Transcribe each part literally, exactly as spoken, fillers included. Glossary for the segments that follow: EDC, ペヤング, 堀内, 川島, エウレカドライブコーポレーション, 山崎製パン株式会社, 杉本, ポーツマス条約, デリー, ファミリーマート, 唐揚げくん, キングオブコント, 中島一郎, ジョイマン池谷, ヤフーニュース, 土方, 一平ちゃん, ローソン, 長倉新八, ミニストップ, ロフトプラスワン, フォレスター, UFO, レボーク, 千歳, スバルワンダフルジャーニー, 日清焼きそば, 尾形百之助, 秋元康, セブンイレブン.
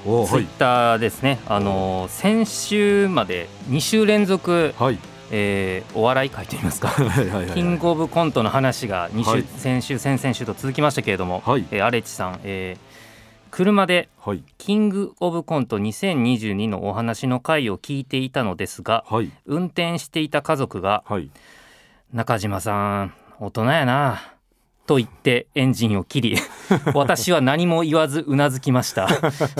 ツイッターですね、はい、あの先週までに週連続、はい、えー、お笑い会といいますかキングオブコントの話がに週、はい、先週先々週と続きましたけれども、はい、えー、アレチさん、えー、車でキングオブコントにせんにじゅうにのお話の回を聞いていたのですが、はい、運転していた家族が、はい、中島さん大人やなと言ってエンジンを切り、私は何も言わずうなずきました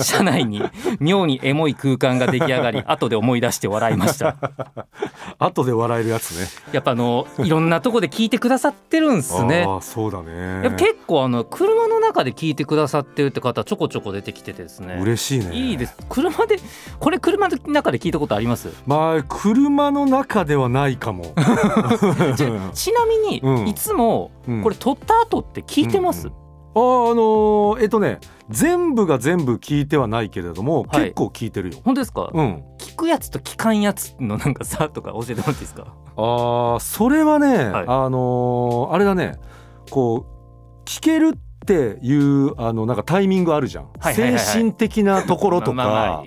車内に妙にエモい空間が出来上がり、後で思い出して笑いました後で笑えるやつね。やっぱあのいろんなとこで聞いてくださってるんですね。あ、そうだね。やっぱ結構あの車の中で聞いてくださってるって方ちょこちょこ出てきててですね、嬉しいね。いいです。車でこれ車の中で聞いたことあります？まあ車の中ではないかもち, ちなみに、うん、いつもこれ撮った後って聞いてます？うんうん、あー、あのー、えっとね全部が全部聞いてはないけれども、はい、結構聞いてるよ。本当ですか？うん、聞くやつと聞かんやつのなんか差とか教えてもらっていいですか？ああ、それはね、はい、あのー、あれだね、こう聞けるっていうあのなんかタイミングあるじゃん、はいはいはいはい、精神的なところとか、まあまあまあ、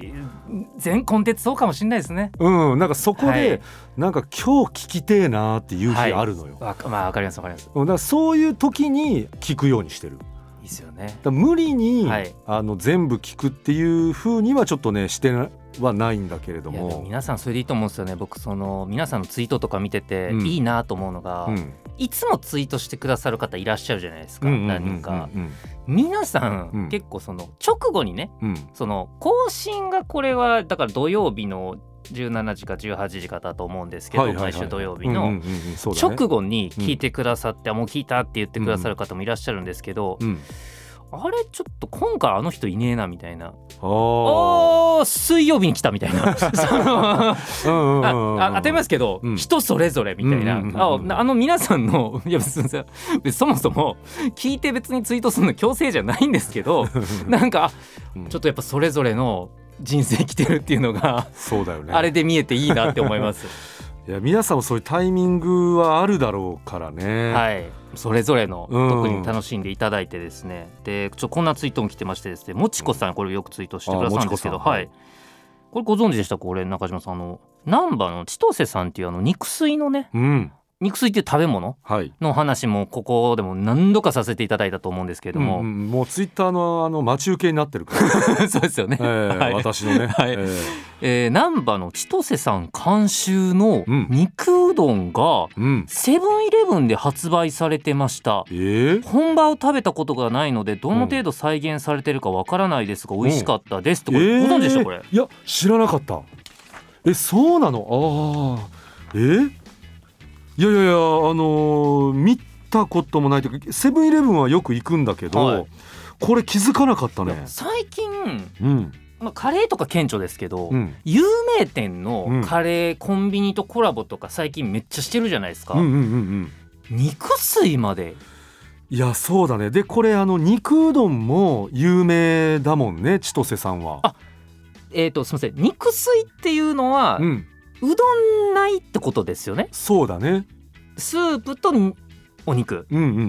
全コンテンツそうかもしれないですね。うん、なんかそこで、はい、なんか今日聞きてえなっていう日あるのよ。はい、まあわかりますわかります。だからそういう時に聞くようにしてる。いいですよね。だ無理に、はい、あの全部聞くっていう風にはちょっとねしてはないんだけれども。いや皆さんそれでいいと思うんですよね。僕その皆さんのツイートとか見てて、うん、いいなと思うのが、うん、いつもツイートしてくださる方いらっしゃるじゃないですか。何か皆さん、うん、結構その直後にね、うん、その更新がこれはだから土曜日のじゅうしちじかじゅうはちじかだと思うんですけど、はいはいはい、毎週土曜日の直後に聞いてくださって、うん、もう聞いたって言ってくださる方もいらっしゃるんですけど、うんうん、あれちょっと今回あの人いねえなみたいな、ああ水曜日に来たみたいな当たりますけど、うん、人それぞれみたいな、うんうんうんうん、あ, あの皆さんのいや別にそもそも聞いて別にツイートするの強制じゃないんですけどなんかちょっとやっぱそれぞれの人生来てるっていうのがそうだよ、ね、あれで見えていいなって思いますいや皆さんもそういうタイミングはあるだろうからね、はい、それぞれの、うん、特に楽しんでいただいてですね。でちょこんなツイートも来てましてですね、もちこさんこれよくツイートしてくださるんですけど、はい、これご存知でしたか？これ中島さんの難波の千歳さんっていうあの肉水のね、うん、肉水っていう食べ物の話もここでも何度かさせていただいたと思うんですけれども、うんうん、もうツイッター の, あの待ち受けになってるからそうですよね、えーはい、私のね、はい、えーえー、難波の千歳さん監修の肉うどんがセブンイレブンで発売されてました、えー、本場を食べたことがないのでどの程度再現されてるかわからないですが美味しかったですと、うん、これ、えー、ご存知でしたこれ？いや知らなかった。え、そうなの？ああ、えー、いやいやいや、あのー、見たこともないというかセブンイレブンはよく行くんだけど、はい、これ気づかなかったね最近。うん、まあ、カレーとか顕著ですけど、うん、有名店のカレーコンビニとコラボとか最近めっちゃしてるじゃないですか、うんうんうんうん、肉水まで。いやそうだね。でこれあの肉うどんも有名だもんね千歳さんは。あ、えーと、すいません、肉水っていうのは、うん、うどんないってことですよね。そうだね。スープとお肉、うんうんうんう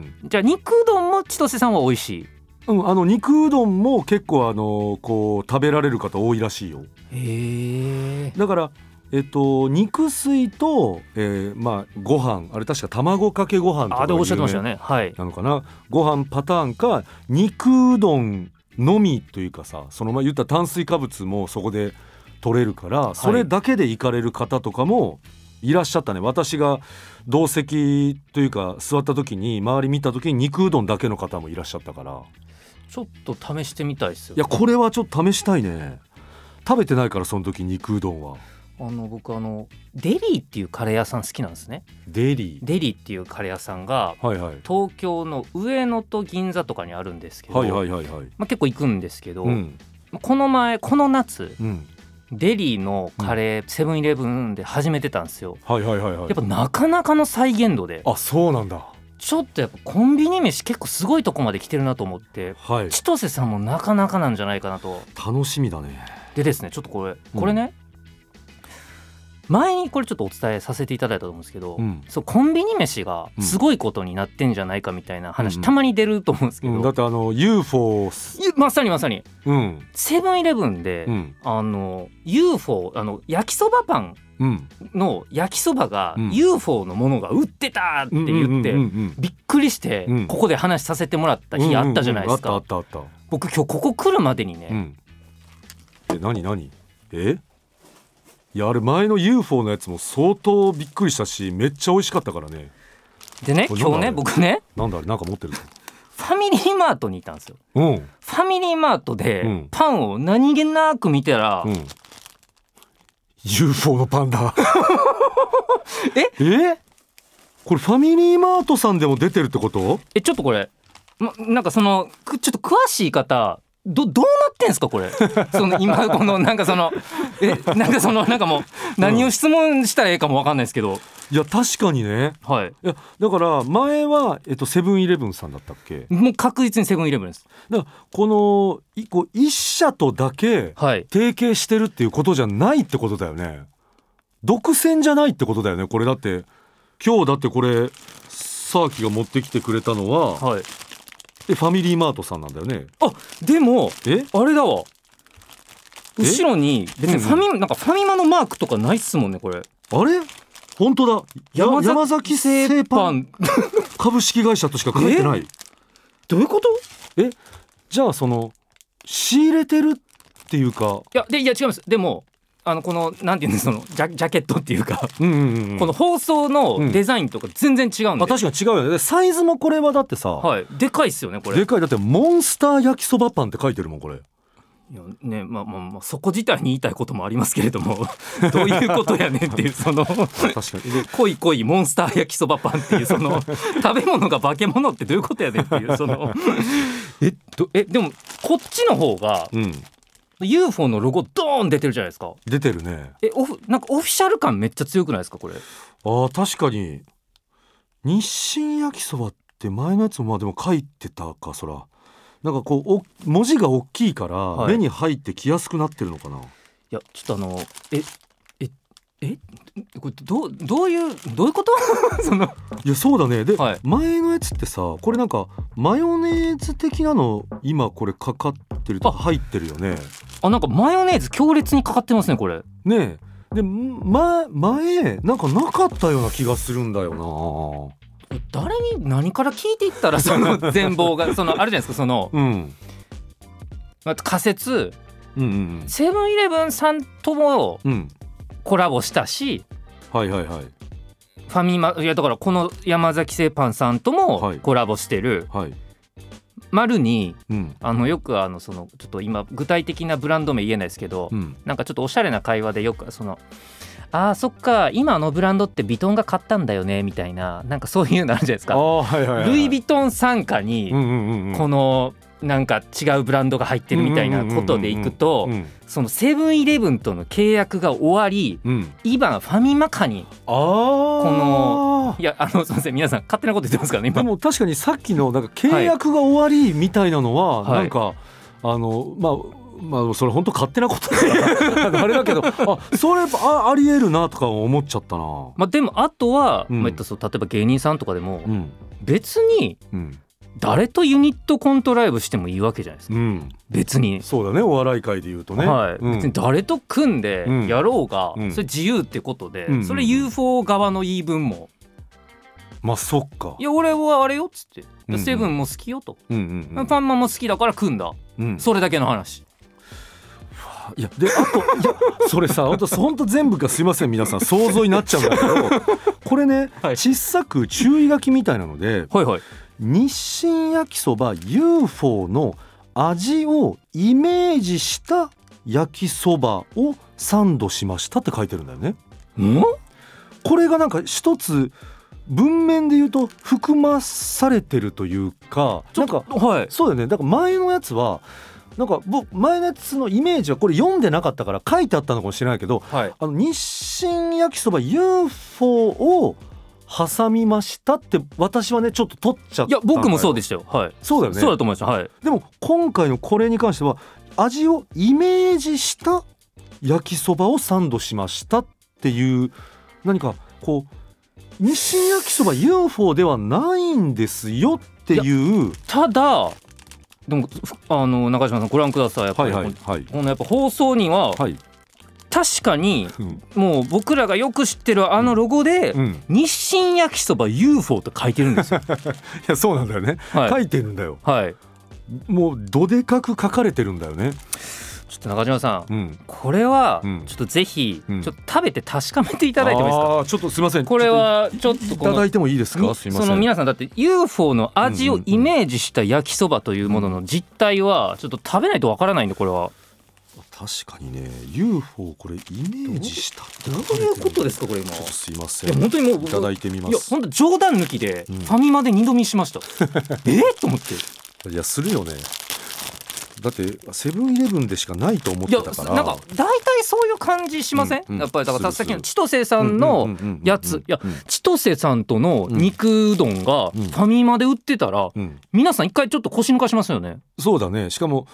んうん、じゃあ肉うどんも千歳さんは美味しい？うん、あの肉うどんも結構あのこう食べられる方多いらしいよ。へえ。だから、えっと、肉水と、えーまあ、ご飯あれ確か卵かけご飯とかあでおっしゃってましたよね、はい、なのかな。ご飯パターンか肉うどんのみというかさ、そのまま言った炭水化物もそこで取れるからそれだけでいかれる方とかもいらっしゃったね、はい、私が同席というか座った時に周り見た時に肉うどんだけの方もいらっしゃったからちょっと試してみたいですよ。いやこれはちょっと試したいね。食べてないからその時肉うどんは。あの僕あのデリーっていうカレー屋さん好きなんですね。デリーデリーっていうカレー屋さんが、はいはい、東京の上野と銀座とかにあるんですけど、はいはいはいはい、まあ、結構行くんですけど、うん、この前この夏、うん、デリーのカレー、うん、セブンイレブンで始めてたんですよ、はいはいはいはい、やっぱなかなかの再現度で、あ、そうなんだ、ちょっとやっぱコンビニ飯結構すごいとこまで来てるなと思って、はい、千歳さんもなかなかなんじゃないかなと。楽しみだね。でですね、ちょっとこれこれね、うん、前にこれちょっとお伝えさせていただいたと思うんですけど、うん、そうコンビニ飯がすごいことになってんじゃないかみたいな話、うん、たまに出ると思うんですけど、うん、だってあの ユーフォー まさにまさに、うん、セブンイレブンで、うん、あの ユーフォー あの焼きそばパンうん、の焼きそばが ユーフォー のものが売ってたって言ってびっくりしてここで話させてもらった日あったじゃないですか。僕今日ここ来るまでにね、うん、え何何えいやあれ前の ユーフォー のやつも相当びっくりしたしめっちゃ美味しかったからね。でね今日ね僕ねなんだあれなんか持ってるのファミリーマートにいたんですよ、うん、ファミリーマートでパンを何気なく見たら、うん、ユーフォー のパンだええこれファミリーマートさんでも出てるってこと？えちょっとこれ、ま、なんかそのちょっと詳しい方 ど, どうなってんすかこれその今このなんかそのえなんかそのなんかもう何を質問したらええかも分かんないですけど、うん、いや確かにね、はい、いやだから前は、えっと、セブンイレブンさんだったっけ？もう確実にセブンイレブンです。だからこのこ一社とだけ提携してるっていうことじゃないってことだよね、はい、独占じゃないってことだよねこれ。だって今日だってこれサーキが持ってきてくれたのは、はい、えファミリーマートさんなんだよね。あでもえあれだわ後ろに別にファミ、うん、なんかファミマのマークとかないっすもんねこれ。あれ本当だ山 崎, 山崎製パン株式会社としか書いてない。どういうこと？えじゃあその仕入れてるっていうかい や, でいや違います。でもあのこのなんていうんですそのジ ャ, ジャケットっていうかうんうん、うん、この包装のデザインとか全然違うんで、うん、あ確かに違うよね。サイズもこれはだってさ、はい、でかいっすよねこれ。でかいだってモンスター焼きそばパンって書いてるもんこれ。いやねまあまあまあ、そこ自体に言いたいこともありますけれどもどういうことやねんっていうその確かに濃い濃いモンスター焼きそばパンっていうその食べ物が化け物ってどういうことやねんっていうそのえどえでもこっちの方が、うん、ユーフォー のロゴドーン出てるじゃないですか。出てるね。えオフなんかオフィシャル感めっちゃ強くないですかこれ。あ確かに日清焼きそばって前のやつもまあでも書いてたかそらなんかこうお文字が大きいから目に入ってきやすくなってるのかな、はい、いやちょっとあのえええこれ ど, どういうどういうことそのいやそうだねで、はい、前のやつってさこれなんかマヨネーズ的なの今これかかってるとか入ってるよね。あなんかマヨネーズ強烈にかかってますねこれねえ。で、ま、前なんかなかったような気がするんだよな。誰に何から聞いていったらその全貌がそのあるじゃないですかその、うん、仮説、うんうん、セブンイレブンさんともコラボしたし、うん、はいはいはいファミマいやだからこの山崎製パンさんともコラボしてる、はいはい、丸に、うん、あのよくあのそのちょっと今具体的なブランド名言えないですけど、うん、なんかちょっとおしゃれな会話でよくそのあーそっか今あのブランドってヴィトンが買ったんだよねみたいななんかそういうのあるじゃないですか、はいはいはい、ルイ・ヴィトン傘下に、うんうんうん、このなんか違うブランドが入ってるみたいなことでいくとそのセブンイレブンとの契約が終わり、うん、今ファミマ化にあこのいやあのすみません皆さん勝手なこと言ってますからね今。でも確かにさっきのなんか契約が終わりみたいなのは、はい、なんか、はい、あのまあまあ、それ本当勝手なことだからなんあれだけどあそれ あ, ありえるなとか思っちゃったな、まあ、でもあとは、うんまあ、例えば芸人さんとかでも、うん、別に誰とユニットコントライブしてもいいわけじゃないですか、うん、別にそうだねお笑い界で言うとね、はいうん、別に誰と組んでやろうが、うん、それ自由ってことで、うん、それ ユーフォー 側の言い分も、うん、まあそっかいや俺はあれよっつって、うんうん、セブンも好きよと、うんうんうん、パンマンも好きだから組んだ、うん、それだけの話いやであといやそれさ本当本当全部がすいません皆さん想像になっちゃうんだけどこれね、はい、小さく注意書きみたいなので、はいはい、日清焼きそば ユーフォー の味をイメージした焼きそばをサンドしましたって書いてるんだよね。ん？これがなんか一つ文面で言うと含まされてるというかなんか、はい、そうだよね。だから前のやつはなんか僕マイナスのイメージはこれ読んでなかったから書いてあったのかもしれないけど、はい、あの日清焼きそば ユーフォー を挟みましたって私はねちょっと取っちゃった。いや僕もそうでしたよ、はい、そうだよね、そうだと思いました、はい、でも今回のこれに関しては味をイメージした焼きそばをサンドしましたっていう何かこう日清焼きそば ユーフォー ではないんですよっていう。ただでもあの中島さんご覧ください、やっぱり、はいはいはい、このやっぱ放送には、はい、確かにもう僕らがよく知ってるあのロゴで、うんうん、日清焼きそば ユーフォー と書いてるんですよ。いやそうなんだよね、はい、書いてるんだよ、はい、もうどでかく書かれてるんだよね。ちょっと中島さん、うん、これはちょっとぜひ、うん、ちょっと食べて確かめていただいてもいいですか。あちょっとすいません、これはちょっといただいてもいいですか。すいません、その皆さんだって ユーフォー の味をイメージした焼きそばというものの実態はちょっと食べないとわからないんで、これは確かにね ユーフォー これイメージしたってどういうことですかこれ今。ちょっとすいません、いや本当にもういただいてみます。いや本当冗談抜きでファミマでにど見しました、うん、えー、と思って。いやするよね、だってセブンイレブンでしかないと思ってたから。なんか大体そういう感じしません、うんうん、やっぱりだからさっきの千歳さんのやつ、いや千歳さんとの肉うどんがファミマで売ってたら、うん、皆さん一回ちょっと腰抜かしますよね。そうだね、しかも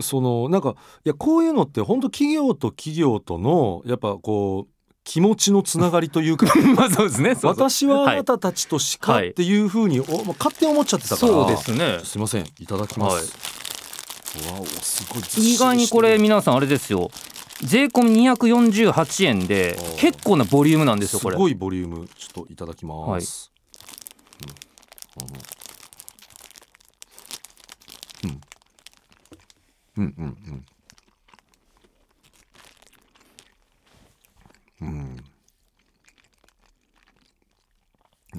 そのなんかいやこういうのって本当企業と企業とのやっぱこう気持ちのつながりというかまあそうですね、そうそう、私はあなたたちとしかっていうふうに、はい、勝手に思っちゃってたから。そうですね、すいませんいただきます、はい。わおすごい。意外にこれ皆さんあれですよ、税込みにひゃくよんじゅうはちえんで結構なボリュームなんですよこれ。すごいボリューム。ちょっといただきます、はい、うん、うんうんうんうんうん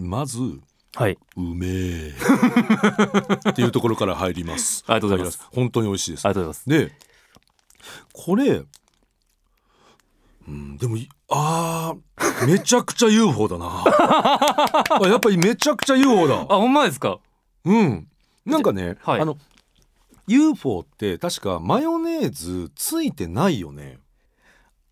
まずはい、うめえっていうところから入ります。ありがとうございます、本当に美味しいです。ありがとうございます。でこれ、うん、でもあめちゃくちゃ ユーフォー だな。あやっぱりめちゃくちゃ ユーフォー だ。あほんまですか。うんなんかね、はい、あの ユーフォー って確かマヨネーズついてないよね。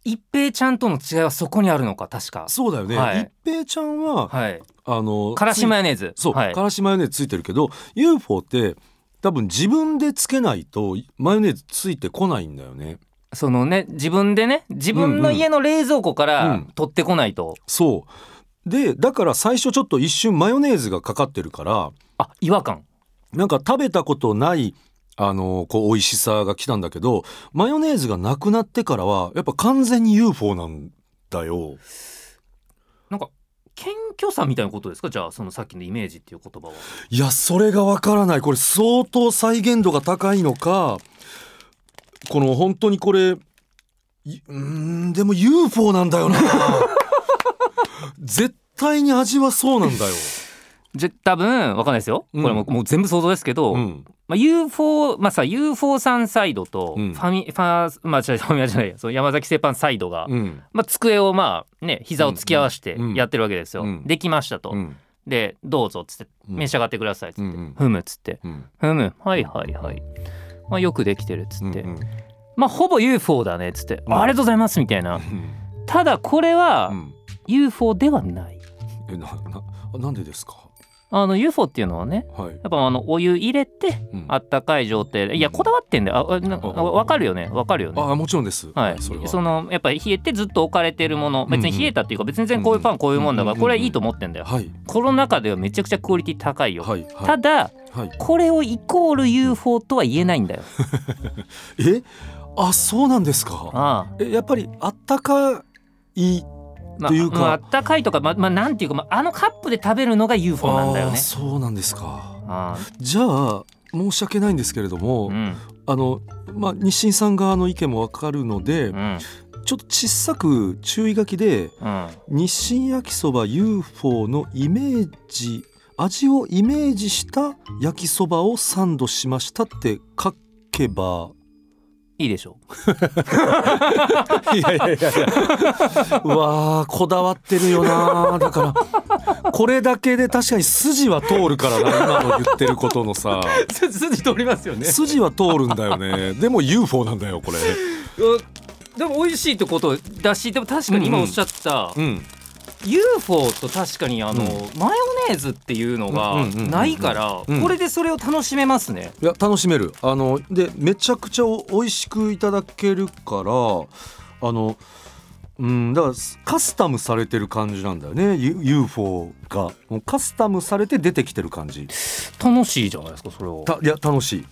一平ちゃんとの違いはそこにあるのか。確かそうだよね、はい、一平ちゃんは、はい、あのからしマヨネーズ、そう、はい、からしマヨネーズついてるけど ユーフォー って多分自分でつけないとマヨネーズついてこないんだよね。そのね自分でね自分の家の冷蔵庫から取ってこないと、うんうん、そうでだから最初ちょっと一瞬マヨネーズがかかってるからあ違和感なんか食べたことないあのこう美味しさが来たんだけどマヨネーズがなくなってからはやっぱ完全に ユーフォー なんだよ。なんか謙虚さみたいなことですか。じゃあそのさっきのイメージっていう言葉は。いやそれがわからない。これ相当再現度が高いのかこの本当にこれうんでも ユーフォー なんだよな。絶対に味はそうなんだよ。じゃ多分わかんないですよこれも、うん、もう全部想像ですけど、うんまあ、ユーフォー、まあ、さ ユーフォー さんサイドとファミ、うん、ファまあ違うファミマじゃないその山崎製パンサイドが、うんまあ、机をまあね膝を突き合わせてやってるわけですよ、うんうん、できましたと、うん、でどうぞっつって召し上がってくださいっつって、うん、ふむっつって、うん、ふむはいはいはい、まあ、よくできてるっつって、うんうん、まあほぼ ユーフォー だねっつって、うん、ありがとうございますみたいな、うん、ただこれは、うん、ユーフォー ではない。え な, な, なんでですか。あの ユーフォー っていうのはね、はい、やっぱあのお湯入れて、うん、あったかい状態でいやこだわってんだよ。あなんか分かるよね分かるよね。あもちろんです、はい、それはそのやっぱり冷えてずっと置かれてるもの別に冷えたっていうか、うんうん、別にこういうパンこういうもんだからこれはいいと思ってんだよ、うんうんうんはい、この中ではめちゃくちゃクオリティ高いよ、はいはい、ただ、はい、これをイコール ユーフォー とは言えないんだよ。えあそうなんですか。あえやっぱりあったかいまあ、いうかまああったかいとか、ま、まあなんていうか、まあ、あのカップで食べるのが ユーフォー なんだよね。あそうなんですか。あじゃあ申し訳ないんですけれども、うんあのまあ、日清さん側の意見もわかるので、うん、ちょっと小さく注意書きで、うん、日清焼きそば ユーフォー のイメージ味をイメージした焼きそばをサンドしましたって書けばいいでしょう。いやいやいやいやうわこだわってるよな。だからこれだけで確かに筋は通るからな、今の言ってることのさ筋通りますよね、筋は通るんだよねでも ユーフォー なんだよこれ。でも美味しいってことだし、でも確かに今おっしゃった、うんうん、ユーフォー と確かにあの、うん、マヨネーズっていうのがないから、これでそれを楽しめますね。いや楽しめる、あのでめちゃくちゃ美味しくいただけるから、あの、うん、だからカスタムされてる感じなんだよね ユーフォー が。もうカスタムされて出てきてる感じ。楽しいじゃないですかそれは。たいや楽しい、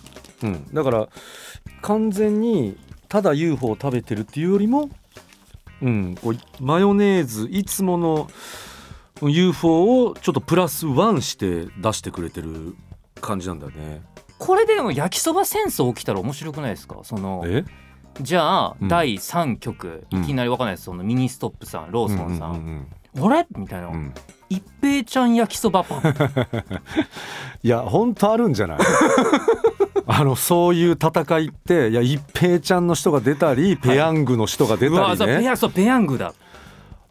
うん、だから完全にただ ユーフォー を食べてるっていうよりも、うん、こうマヨネーズいつもの ユーフォー をちょっとプラスワンして出してくれてる感じなんだよね。これでも焼きそば戦争起きたら面白くないですか。そのえじゃあ、うん、だいさんきょくいきなり分かんないです、うん、そのミニストップさんローソンさん、うんうんうんうん、あれみたいな、うん、一平ちゃん焼きそばパンいやほんとあるんじゃないあのそういう戦いって、いや一平ちゃんの人が出たりペヤングの人が出たりね、はい、うわそうペヤ、そうペヤングだ、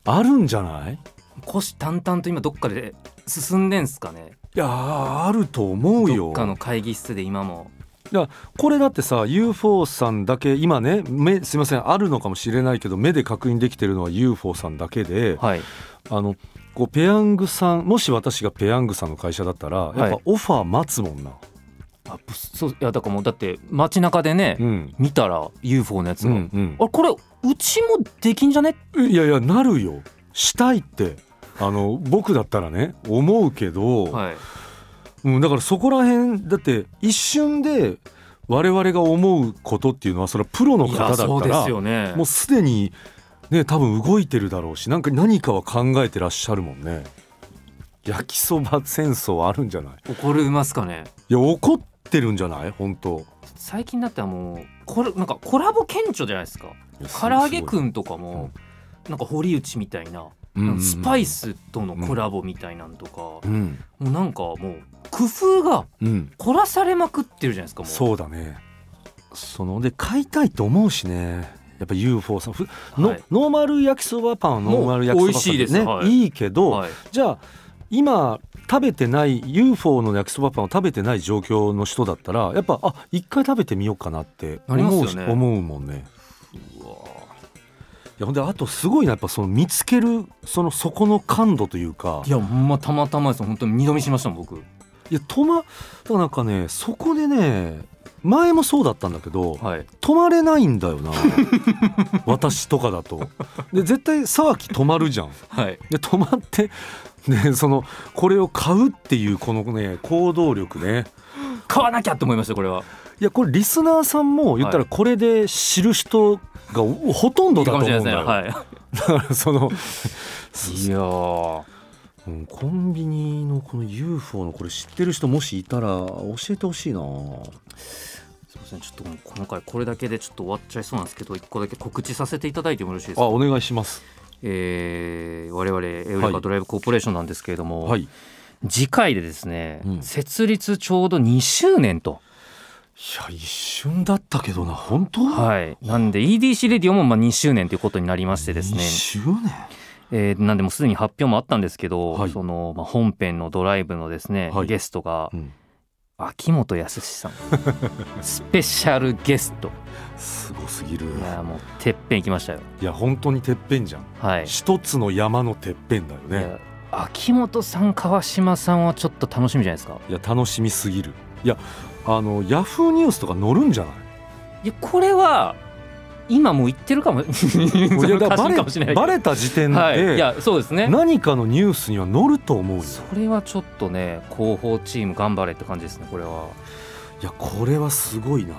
あるんじゃない。虎視眈々と今どっかで進んでんすかね。いやあると思うよ、どっかの会議室で今も。いやこれだってさ ユーフォー さんだけ今ね、目すいませんあるのかもしれないけど目で確認できてるのは ユーフォー さんだけで、はい、あのこうペヤングさん、もし私がペヤングさんの会社だったらやっぱオファー待つもんな、はい。あそういやだからもうだって街中でね、うん、見たら ユーフォー のやつが、うんうん、あこれうちもできんじゃね。いやいやなるよ、したいってあの僕だったらね思うけど、はい、うん、だからそこら辺だって一瞬で我々が思うことっていうのはそれはプロの方だったらそうですよ、ね、もうすでに、ね、多分動いてるだろうし、なんか何かは考えてらっしゃるもんね。焼きそば戦争あるんじゃない。怒りますかね。いや怒ってるんじゃない本当。最近だったらもうこれなんかコラボ顕著じゃないですか。唐揚げくんとかも、うん、なんか堀内みたいな、うんうんうん、スパイスとのコラボみたいなんとか、うん、もうなんかもう工夫が凝らされまくってるじゃないですか、うん、もう。そうだね。そので買いたいと思うしね。やっぱ ユーフォー さん、はい、のノーマル焼きそばパンはノーマル焼きそばパンで、ね、美味しいです、はい、いいけど、はい、じゃあ今食べてない ユーフォー の焼きそばパンを食べてない状況の人だったらやっぱあ一回食べてみようかなって思 う, な、ね、思うもんね。うわいやほんであとすごいなやっぱその見つけるそのそこの感度というか。いやほんまたまたまです。本当に二度見しましたもん僕。いやとまだからなんかねそこでね前もそうだったんだけど、はい、止まれないんだよな私とかだとで絶対騒ぎ止まるじゃん、はい、で止まってね、そのこれを買うっていうこのね行動力ね買わなきゃって思いましたこれは。いやこれリスナーさんも言ったらこれで知る人がほとんどだと思うんだよ、はい、だからそのいやー、うん、コンビニのこの ユーフォー のこれ知ってる人もしいたら教えてほしいな。すいませんちょっともう今回これだけでちょっと終わっちゃいそうなんですけどいっこだけ告知させていただいてもよろしいですか。あお願いします。えー、我々エウレカドライブコーポレーションなんですけれども、はい、次回でですね、うん、設立ちょうどにしゅうねんと。いや一瞬だったけどな本当、はい、なんで イーディーシー レディオもまあにしゅうねんということになりましてですねにしゅうねん、えー、なんでもうすでに発表もあったんですけど、はい、そのまあ本編のドライブのですね、はい、ゲストが、うん、秋元康さんスペシャルゲストすごすぎる。いやもうてっぺん行きましたよ。いや本当にてっぺんじゃん、はい、一つの山のてっぺんだよね。秋元さん川島さんはちょっと楽しみじゃないですか。いや楽しみすぎる。いやあのヤフーニュースとか載るんじゃない。いやこれは今もう言ってるかもバレた時点で、はい、いやそうですね、何かのニュースには載ると思うよ。それはちょっとね広報チーム頑張れって感じですねこれは。いやこれはすごいな。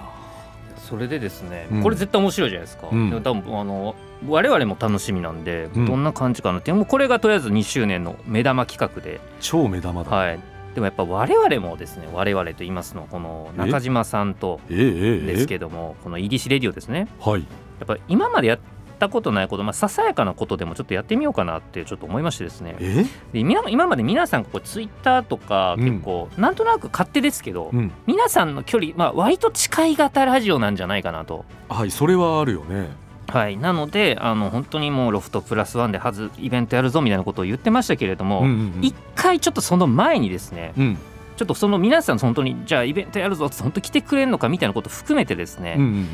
それでですね、うん、これ絶対面白いじゃないですか、うん、でも多分あの我々も楽しみなんでどんな感じかなって、うん、もうこれがとりあえずにしゅうねんの目玉企画で超目玉だ、はい、でもやっぱ我々もですね我々と言いますのはこの中島さんとですけどもこの イーディーシー レディオですね、はい、やっぱ今までやったことないこと、まあ、ささやかなことでもちょっとやってみようかなってちょっと思いましてですね。えで今まで皆さんこうツイッターとか結構、うん、なんとなく勝手ですけど、うん、皆さんの距離、まあ、割と近い型ラジオなんじゃないかなと。はいそれはあるよね。はい、なのであの本当にもうロフトプラスワンではずイベントやるぞみたいなことを言ってましたけれども、うんうんうん、一回ちょっとその前にですね、うん、ちょっとその皆さん本当にじゃあイベントやるぞって本当に来てくれるのかみたいなことを含めてですね、うんうんうん、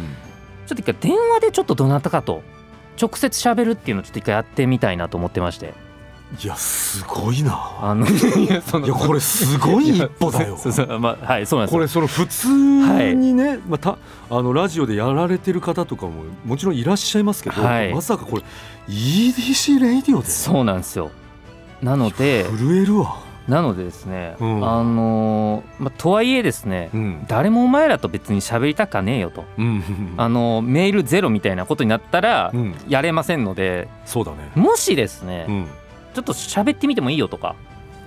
ちょっと一回電話でちょっとどなたかと直接喋るっていうのをちょっと一回やってみたいなと思ってまして。いやすごいなあのいやそのいやこれすごい一歩だよこれその普通にね、はいま、たあのラジオでやられてる方とかももちろんいらっしゃいますけど、はい、まさかこれ イーディーシー レイディオでそうなんですよなので震えるわなのでですね、うんあのま、とはいえですね、うん、誰もお前らと別に喋りたかねえよと、うんうんうん、あのメールゼロみたいなことになったらやれませんので、うん、そうだねもしですね、うんちょっと喋ってみてもいいよとか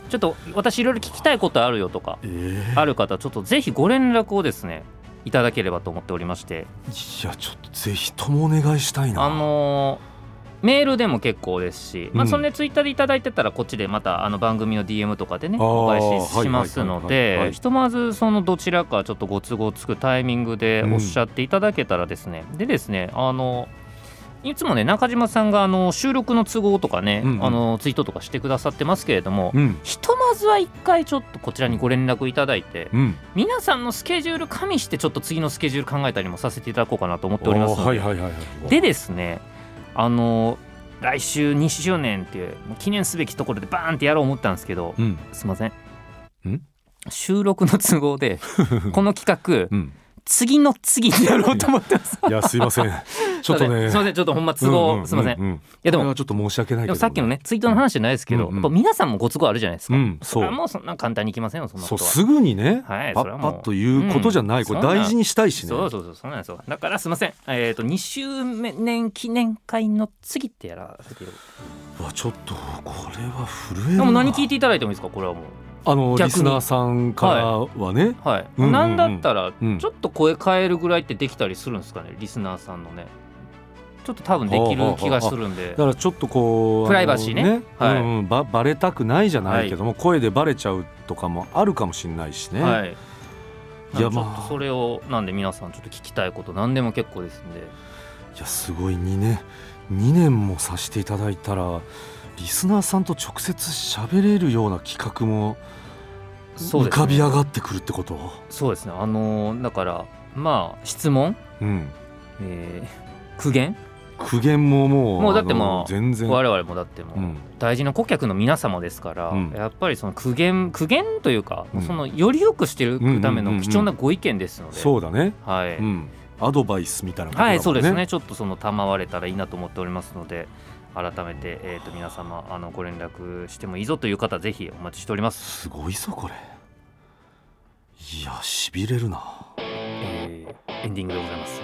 ちょっと私いろいろ聞きたいことあるよとか、えー、ある方ちょっとぜひご連絡をですねいただければと思っておりましていやちょっとぜひともお願いしたいなあのー、メールでも結構ですし、まあ、それでツイッターでいただいてたらこっちでまたあの番組の ディーエム とかでねお返ししますのでひとまずそのどちらかちょっとご都合つくタイミングでおっしゃっていただけたらですね、うん、でですねあのーいつもね中島さんがあの収録の都合とかね、うんうん、あのツイートとかしてくださってますけれども、うん、ひとまずは一回ちょっとこちらにご連絡いただいて、うん、皆さんのスケジュール加味してちょっと次のスケジュール考えたりもさせていただこうかなと思っておりますので、はいはいはいはい、でですねあの来週にしゅうねんっていう記念すべきところでバーンってやろう思ったんですけど、うん、すいません、ん？収録の都合でこの企画、うん次の次にやろうと思ってますいやすいませんちょっとねすいませんちょっとほんま都合、うんうんうんうん、すいませんいやでもちょっと申し訳ないけど、ね、でもさっきのねツイートの話じゃないですけど、うんうん、やっぱ皆さんもご都合あるじゃないですか、うん、そうそれはもうそんな簡単にいきませんよそんなことはそうすぐにね、はい、パッパッということじゃない、うん、これ大事にしたいしねそうそうそうそうなんですよだからすいません、えー、とにしゅうねん記念会の次ってやらせてるうわちょっとこれは震えるなでも何聞いていただいてもいいですかこれはもうあのリスナーさんからはね、はいはいうんうんうん、なんだったらちょっと声変えるぐらいってできたりするんですかねリスナーさんのねちょっと多分できる気がするんでだからちょっとこうプライバシー ね, ね、はいうんうん、ばバレたくないじゃないけども、はい、声でバレちゃうとかもあるかもしれないしね、はい、いやまあそれをなんで皆さんちょっと聞きたいこと何でも結構ですんでいやすごいにねんもさせていただいたらリスナーさんと直接喋れるような企画も浮かび上がってくるってことそうですね、 そうですねあのだからまあ質問、うんえー、苦言苦言ももう、 もうだってもう全然我々もだってもう、うん、大事な顧客の皆様ですから、うん、やっぱりその苦言苦言というか、うん、そのより良くしていくための貴重なご意見ですのでそうだねはい、うん、アドバイスみたいなことだもんね、はい、そうですねちょっとその賜われたらいいなと思っておりますので改めて、えー、と皆様あのご連絡してもいいぞという方ぜひお待ちしておりますすごいぞこれいや痺れるな、えー、エンディングでございます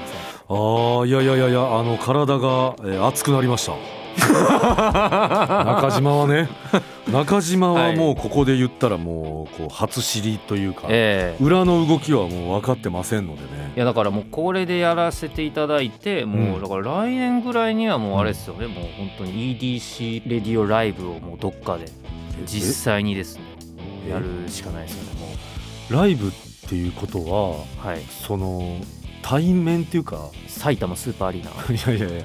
あーいやいやいやあの体が、えー、熱くなりました中島はね中島はもうここで言ったらもうこう初知りというか、えー、裏の動きはもう分かってませんのでねいやだからもうこれでやらせていただいてもうだから来年ぐらいにはもうあれですよね、うん、もう本当に イーディーシー レディオライブをもうどっかで実際にですねやるしかないですよねもうライブっていうことは、はい、その対面っていうか埼玉スーパーアリーナいやいやい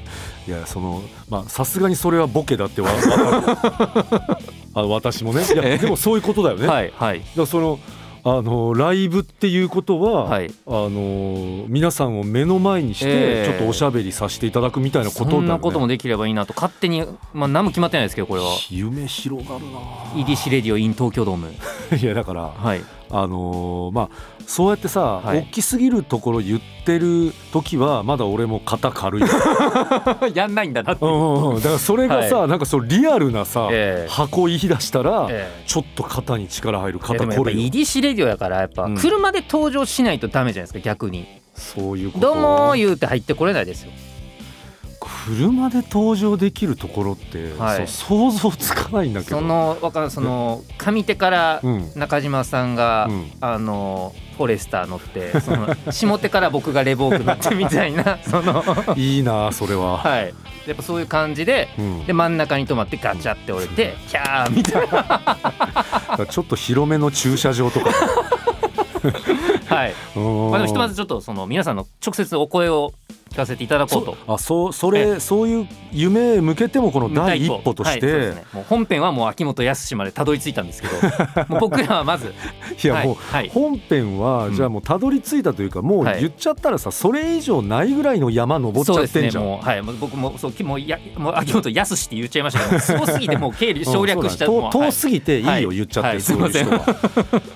やいやそのまあさすがにそれはボケだってわかるあ私もねいやでもそういうことだよねはいはいだからそのあのライブっていうことは、はい、あの皆さんを目の前にして、えー、ちょっとおしゃべりさせていただくみたいなことだよねそんなこともできればいいなと勝手に、まあ、何も決まってないですけどこれは夢広がるな イーディーシー レディオ in 東京ドームいやだから、はいあのーまあ、そうやってさ、はい、大きすぎるところ言ってる時はまだ俺も肩軽いやんないんだなって、うんうん、だからそれがさ、はい、なんかそのリアルなさ、えー、箱言い出したら、えー、ちょっと肩に力入る肩こるよでもやっぱ イーディーシー レディオやからやっぱ車で登場しないとダメじゃないですか、うん、逆にそういうことどうも言うて入ってこれないですよ車で登場できるところって、はい、想像つかないんだけどそのわかその上手から中島さんが、うん、あのフォレスター乗ってその下手から僕がレボーク乗ってみたいなそのいいなそれは、はい、やっぱそういう感じ で,、うん、で真ん中に止まってガチャって折れて、うん、キャーみたいなちょっと広めの駐車場とかはい、まあ、でもひとまずちょっとその皆さんの直接お声を聞かせていただこうと。 そ, あ そ, そ, れそういう夢へ向けてもこの第一歩として、はい、そうですね、もう本編はもう秋元康までたどり着いたんですけどもう僕らはまずいやもう、はい、本編はじゃあもうたどり着いたというか、うん、もう言っちゃったらさ、それ以上ないぐらいの山登っちゃってんじゃん。そうですね、もう、はい、もう僕もそうもうやもう秋元康って言っちゃいましたから、すごすぎてもう経理省略しちゃって、うん、遠, 遠すぎていいよ、はい、言っちゃって、はいはい、すいません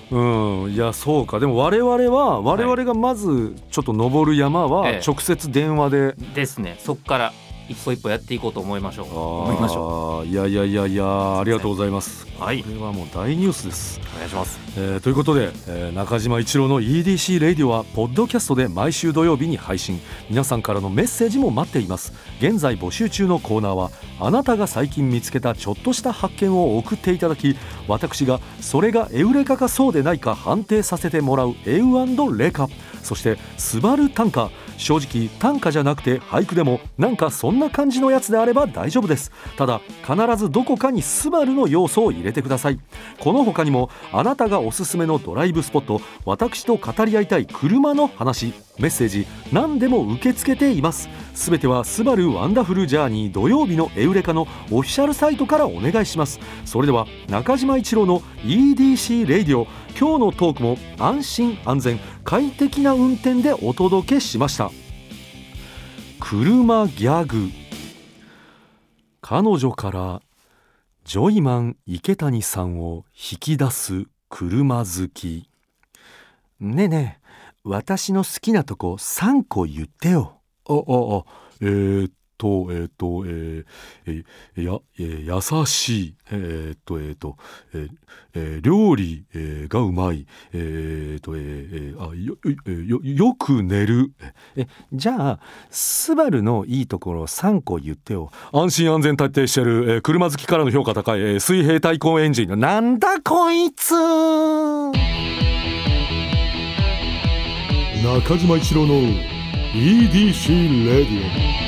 うん、いやそうか。でも我々は我々がまずちょっと登る山は直接電話で、はい、ええ、ですね、そこから一歩一歩やっていこうと思いましょう。あ思いましょう。いやいやいやいや、ありがとうございます、はい、これはもう大ニュースです。お願いします、えー、ということで、えー、中島一郎の イーディーシー レディオはポッドキャストで毎週土曜日に配信。皆さんからのメッセージも待っています。現在募集中のコーナーは、あなたが最近見つけたちょっとした発見を送っていただき、私がそれがエウレカかそうでないか判定させてもらうエウレカ、そしてスバル短歌、正直短歌じゃなくて俳句でもなんかそんな感じのやつであれば大丈夫です。ただ必ずどこかにスバルの要素を入れてください。この他にもあなたがおすすめのドライブスポット、私と語り合いたい車の話、メッセージ何でも受け付けています。すべてはスバルワンダフルジャーニー土曜日のエウレカのオフィシャルサイトからお願いします。それでは中島一郎の イーディーシー レディオ、今日のトークも安心安全快適な運転でお届けしました。車ギャグ。彼女からジョイマン池谷さんを引き出す車好き。ねえねえ、私の好きなとこさんこ言ってよ。あああ、えー、っとえー、っとえー、えー、や、えー、優しい、えー、っとえー、っと、えーえー、料理、えー、がうまい、えー、っとえー、あ よ, よ, よく寝る。えじゃあスバルのいいところさんこ言ってよ。安心安全徹底してる、えー、車好きからの評価高い、えー、水平対向エンジン。なんだこいつ。中島一郎のイーディーシー レディオ。